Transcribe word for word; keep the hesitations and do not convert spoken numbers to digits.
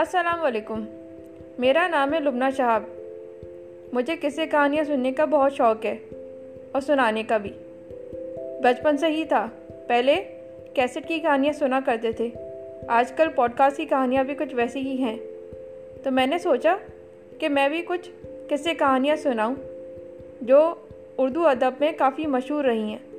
السلام علیکم، میرا نام ہے لبنا شہاب۔ مجھے قصے کہانیاں سننے کا بہت شوق ہے اور سنانے کا بھی۔ بچپن سے ہی تھا، پہلے کیسٹ کی کہانیاں سنا کرتے تھے، آج کل پوڈ کاسٹ کی کہانیاں بھی کچھ ویسی ہی ہیں، تو میں نے سوچا کہ میں بھی کچھ قصے کہانیاں سناؤں جو اردو ادب میں کافی مشہور رہی ہیں۔